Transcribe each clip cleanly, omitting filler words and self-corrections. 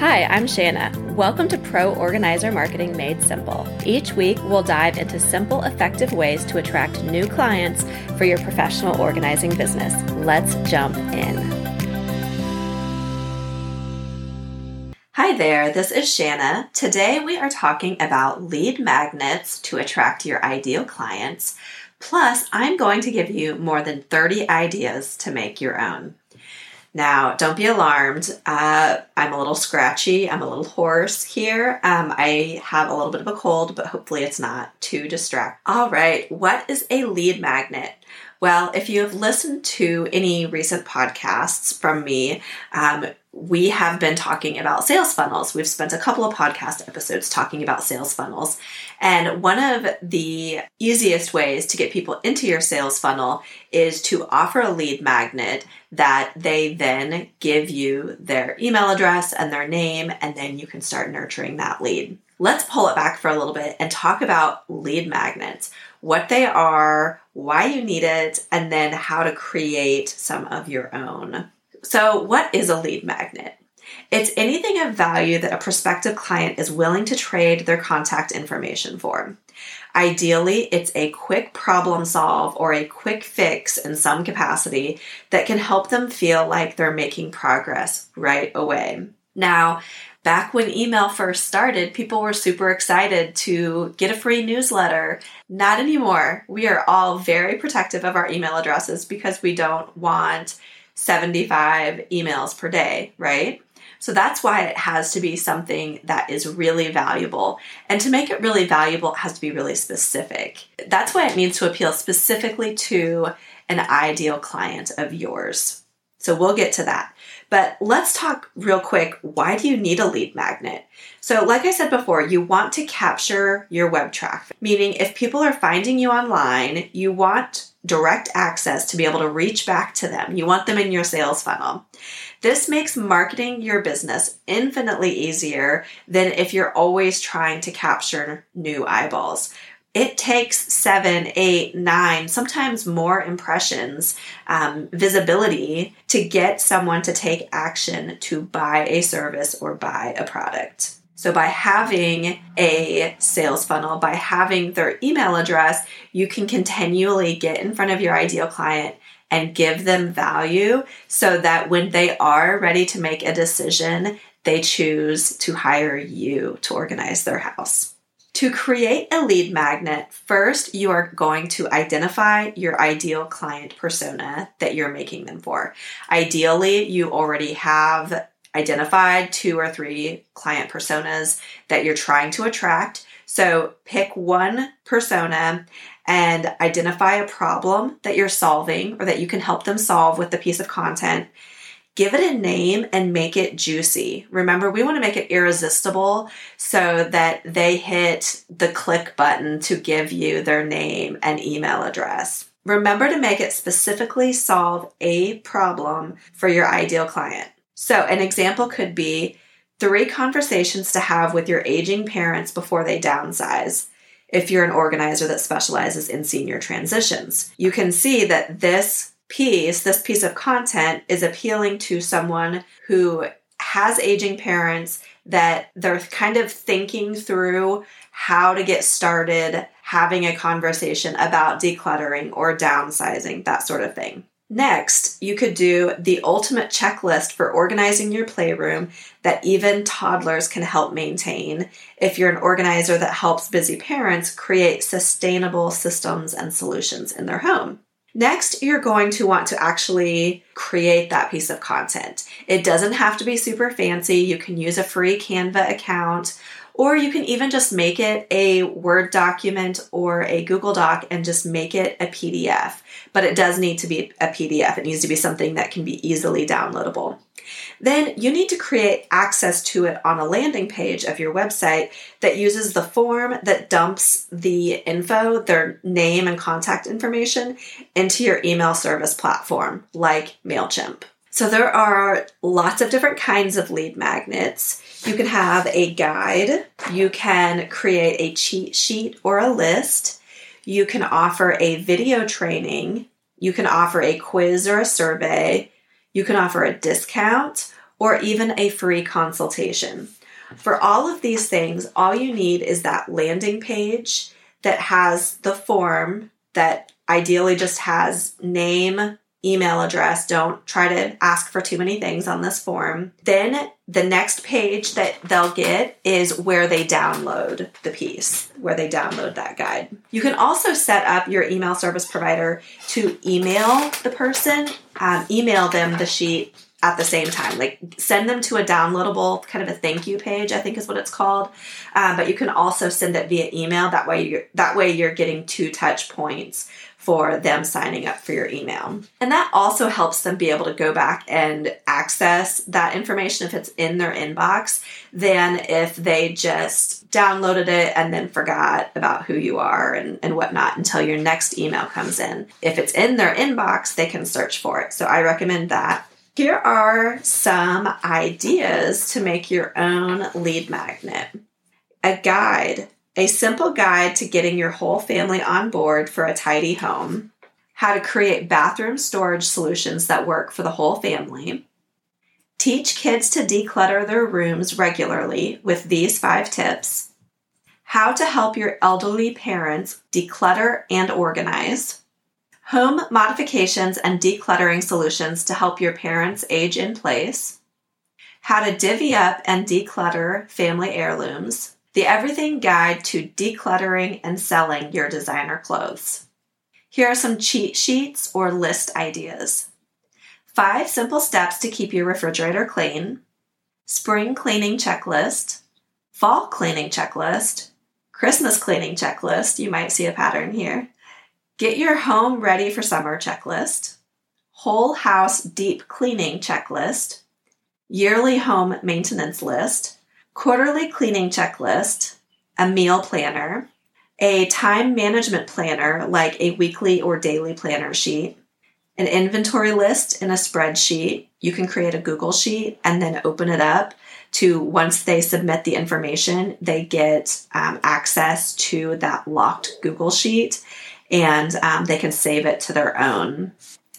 Hi, I'm Shanna. Welcome to Pro Organizer Marketing Made Simple. Each week, we'll dive into simple, effective ways to attract new clients for your professional organizing business. Let's jump in. Hi there, this is Shanna. Today, we are talking about lead magnets to attract your ideal clients. Plus, I'm going to give you more than 30 ideas to make your own. Now, don't be alarmed. I'm a little scratchy. I'm a little hoarse here. I have a little bit of a cold, but hopefully it's not too distracting. All right, what is a lead magnet? Well, if you have listened to any recent podcasts from me, we have been talking about sales funnels. We've spent a couple of podcast episodes talking about sales funnels. And one of the easiest ways to get people into your sales funnel is to offer a lead magnet that they then give you their email address and their name, and then you can start nurturing that lead. Let's pull it back for a little bit and talk about lead magnets, what they are, why you need it, and then how to create some of your own. So what is a lead magnet? It's anything of value that a prospective client is willing to trade their contact information for. Ideally, it's a quick problem solve or a quick fix in some capacity that can help them feel like they're making progress right away. Now, back when email first started, people were super excited to get a free newsletter. Not anymore. We are all very protective of our email addresses because we don't want 75 emails per day, right? So that's why it has to be something that is really valuable. And to make it really valuable, it has to be really specific. That's why it needs to appeal specifically to an ideal client of yours. So we'll get to that. But let's talk real quick, why do you need a lead magnet? So like I said before, you want to capture your web traffic, meaning if people are finding you online, you want direct access to be able to reach back to them. You want them in your sales funnel. This makes marketing your business infinitely easier than if you're always trying to capture new eyeballs. It takes 7, 8, 9, sometimes more impressions, visibility to get someone to take action to buy a service or buy a product. So by having a sales funnel, by having their email address, you can continually get in front of your ideal client and give them value so that when they are ready to make a decision, they choose to hire you to organize their house. To create a lead magnet, first you are going to identify your ideal client persona that you're making them for. Ideally, you already have identified 2 or 3 client personas that you're trying to attract. So pick one persona and identify a problem that you're solving or that you can help them solve with the piece of content. Give it a name and make it juicy. Remember, we want to make it irresistible so that they hit the click button to give you their name and email address. Remember to make it specifically solve a problem for your ideal client. So an example could be 3 conversations to have with your aging parents before they downsize. If you're an organizer that specializes in senior transitions, you can see that this piece of content is appealing to someone who has aging parents, that they're kind of thinking through how to get started having a conversation about decluttering or downsizing, that sort of thing. Next, you could do the ultimate checklist for organizing your playroom that even toddlers can help maintain if you're an organizer that helps busy parents create sustainable systems and solutions in their home. Next, you're going to want to actually create that piece of content. It doesn't have to be super fancy. You can use a free Canva account, or you can even just make it a Word document or a Google Doc and just make it a PDF. But it does need to be a PDF. It needs to be something that can be easily downloadable. Then you need to create access to it on a landing page of your website that uses the form that dumps the info, their name and contact information, into your email service platform like MailChimp. So there are lots of different kinds of lead magnets. You can have a guide. You can create a cheat sheet or a list. You can offer a video training. You can offer a quiz or a survey. You can offer a discount, or even a free consultation. For all of these things, all you need is that landing page that has the form that ideally just has name, email address. Don't try to ask for too many things on this form. Then the next page that they'll get is where they download the piece, where they download that guide. You can also set up your email service provider to email the person, email them the sheet at the same time, like send them to a downloadable kind of a thank you page, I think is what it's called. But you can also send it via email. That way you're getting two touch points for them signing up for your email. And that also helps them be able to go back and access that information if it's in their inbox than if they just downloaded it and then forgot about who you are and whatnot until your next email comes in. If it's in their inbox, they can search for it. So I recommend that. Here are some ideas to make your own lead magnet. A guide, a simple guide to getting your whole family on board for a tidy home. How to create bathroom storage solutions that work for the whole family. Teach kids to declutter their rooms regularly with these 5 tips. How to help your elderly parents declutter and organize. Home modifications and decluttering solutions to help your parents age in place. How to divvy up and declutter family heirlooms. The Everything Guide to Decluttering and Selling Your Designer Clothes. Here are some cheat sheets or list ideas. 5 simple steps to keep your refrigerator clean. Spring cleaning checklist. Fall cleaning checklist. Christmas cleaning checklist. You might see a pattern here. Get your home ready for summer checklist, whole house deep cleaning checklist, yearly home maintenance list, quarterly cleaning checklist, a meal planner, a time management planner like a weekly or daily planner sheet, an inventory list in a spreadsheet. You can create a Google sheet and then open it up to once they submit the information, they get access to that locked Google sheet. And they can save it to their own.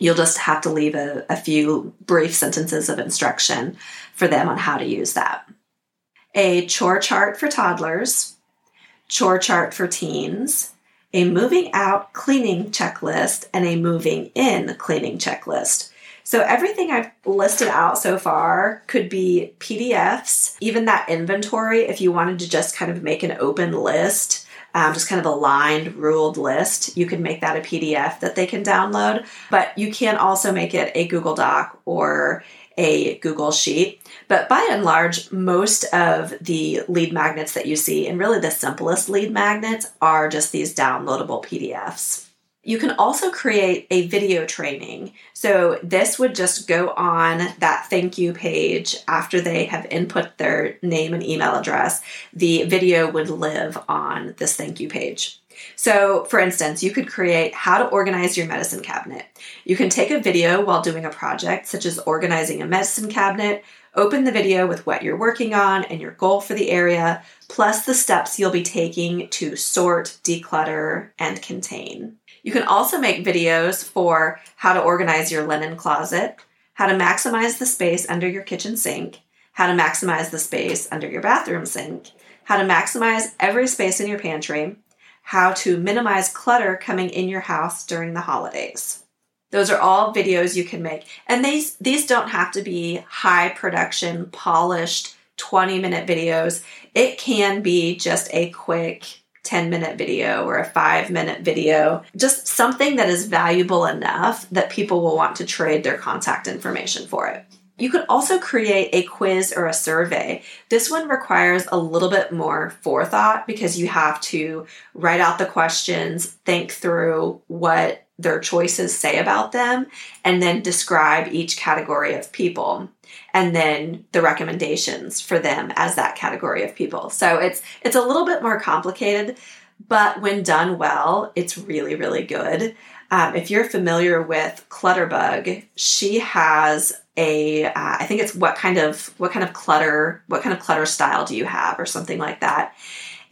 You'll just have to leave a few brief sentences of instruction for them on how to use that. A chore chart for toddlers, chore chart for teens, a moving out cleaning checklist, and a moving in cleaning checklist. So everything I've listed out so far could be PDFs, even that inventory, if you wanted to just kind of make an open list, just kind of a lined, ruled list. You can make that a PDF that they can download, but you can also make it a Google Doc or a Google Sheet. But by and large, most of the lead magnets that you see, and really the simplest lead magnets, are just these downloadable PDFs. You can also create a video training. So this would just go on that thank you page after they have input their name and email address. The video would live on this thank you page. So for instance, you could create how to organize your medicine cabinet. You can take a video while doing a project, such as organizing a medicine cabinet, open the video with what you're working on and your goal for the area, plus the steps you'll be taking to sort, declutter, and contain. You can also make videos for how to organize your linen closet, how to maximize the space under your kitchen sink, how to maximize the space under your bathroom sink, how to maximize every space in your pantry, how to minimize clutter coming in your house during the holidays. Those are all videos you can make. And these don't have to be high production, polished 20-minute videos. It can be just a quick 10-minute video or a 5-minute video, just something that is valuable enough that people will want to trade their contact information for it. You could also create a quiz or a survey. This one requires a little bit more forethought because you have to write out the questions, think through what their choices say about them, and then describe each category of people, and then the recommendations for them as that category of people. So it's a little bit more complicated, but when done well, it's really, really good. If you're familiar with Clutterbug, she has I think it's what kind of clutter style do you have, or something like that.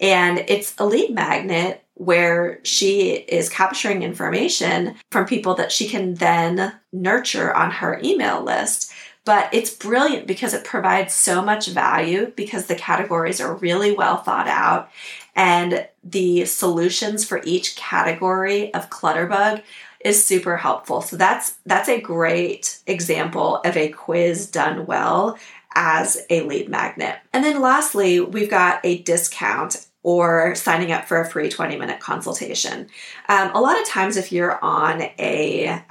And it's a lead magnet where she is capturing information from people that she can then nurture on her email list But it's brilliant because it provides so much value because the categories are really well thought out and the solutions for each category of Clutterbug is super helpful. So that's a great example of a quiz done well as a lead magnet. And then lastly, we've got a discount or signing up for a free 20-minute consultation. A lot of times if you're on a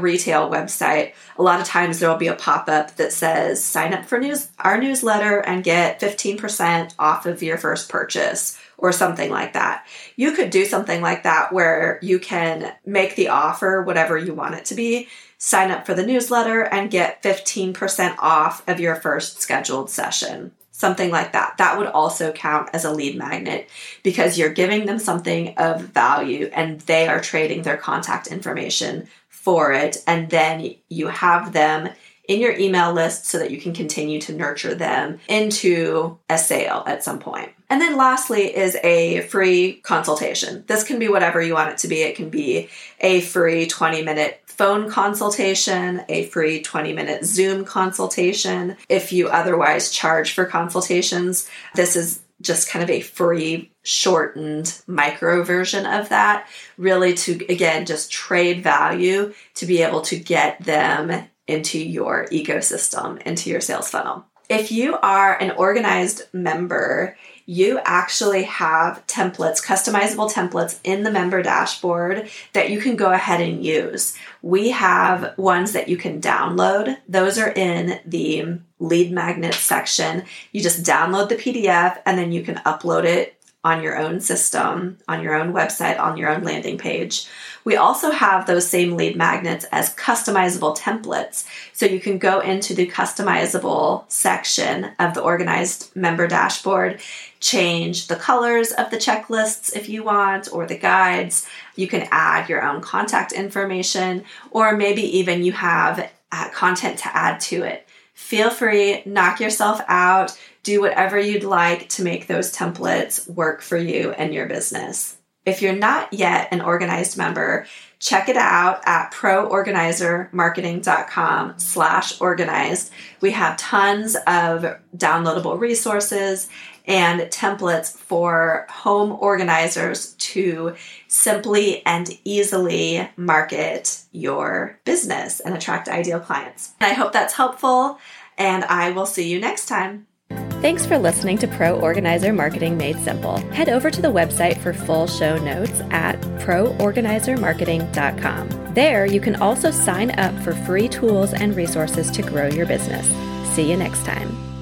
retail website, a lot of times there'll be a pop-up that says, sign up for our newsletter and get 15% off of your first purchase or something like that. You could do something like that where you can make the offer, whatever you want it to be, sign up for the newsletter and get 15% off of your first scheduled session. Something like that. That would also count as a lead magnet because you're giving them something of value and they are trading their contact information for it. And then you have them in your email list so that you can continue to nurture them into a sale at some point. And then lastly is a free consultation. This can be whatever you want it to be. It can be a free 20-minute phone consultation, a free 20-minute Zoom consultation. If you otherwise charge for consultations, this is just kind of a free, shortened micro version of that, really to, again, just trade value to be able to get them into your ecosystem, into your sales funnel. If you are an organized member, you actually have templates, customizable templates in the member dashboard that you can go ahead and use. We have ones that you can download. Those are in the lead magnet section. You just download the PDF and then you can upload it on your own system, on your own website, on your own landing page. We also have those same lead magnets as customizable templates. So you can go into the customizable section of the organized member dashboard, change the colors of the checklists if you want, or the guides. You can add your own contact information, or maybe even you have content to add to it. Feel free, knock yourself out, do whatever you'd like to make those templates work for you and your business. If you're not yet an organized member, check it out at proorganizermarketing.com/organized. We have tons of downloadable resources and templates for home organizers to simply and easily market your business and attract ideal clients. And I hope that's helpful, and I will see you next time. Thanks for listening to Pro Organizer Marketing Made Simple. Head over to the website for full show notes at proorganizermarketing.com. There, you can also sign up for free tools and resources to grow your business. See you next time.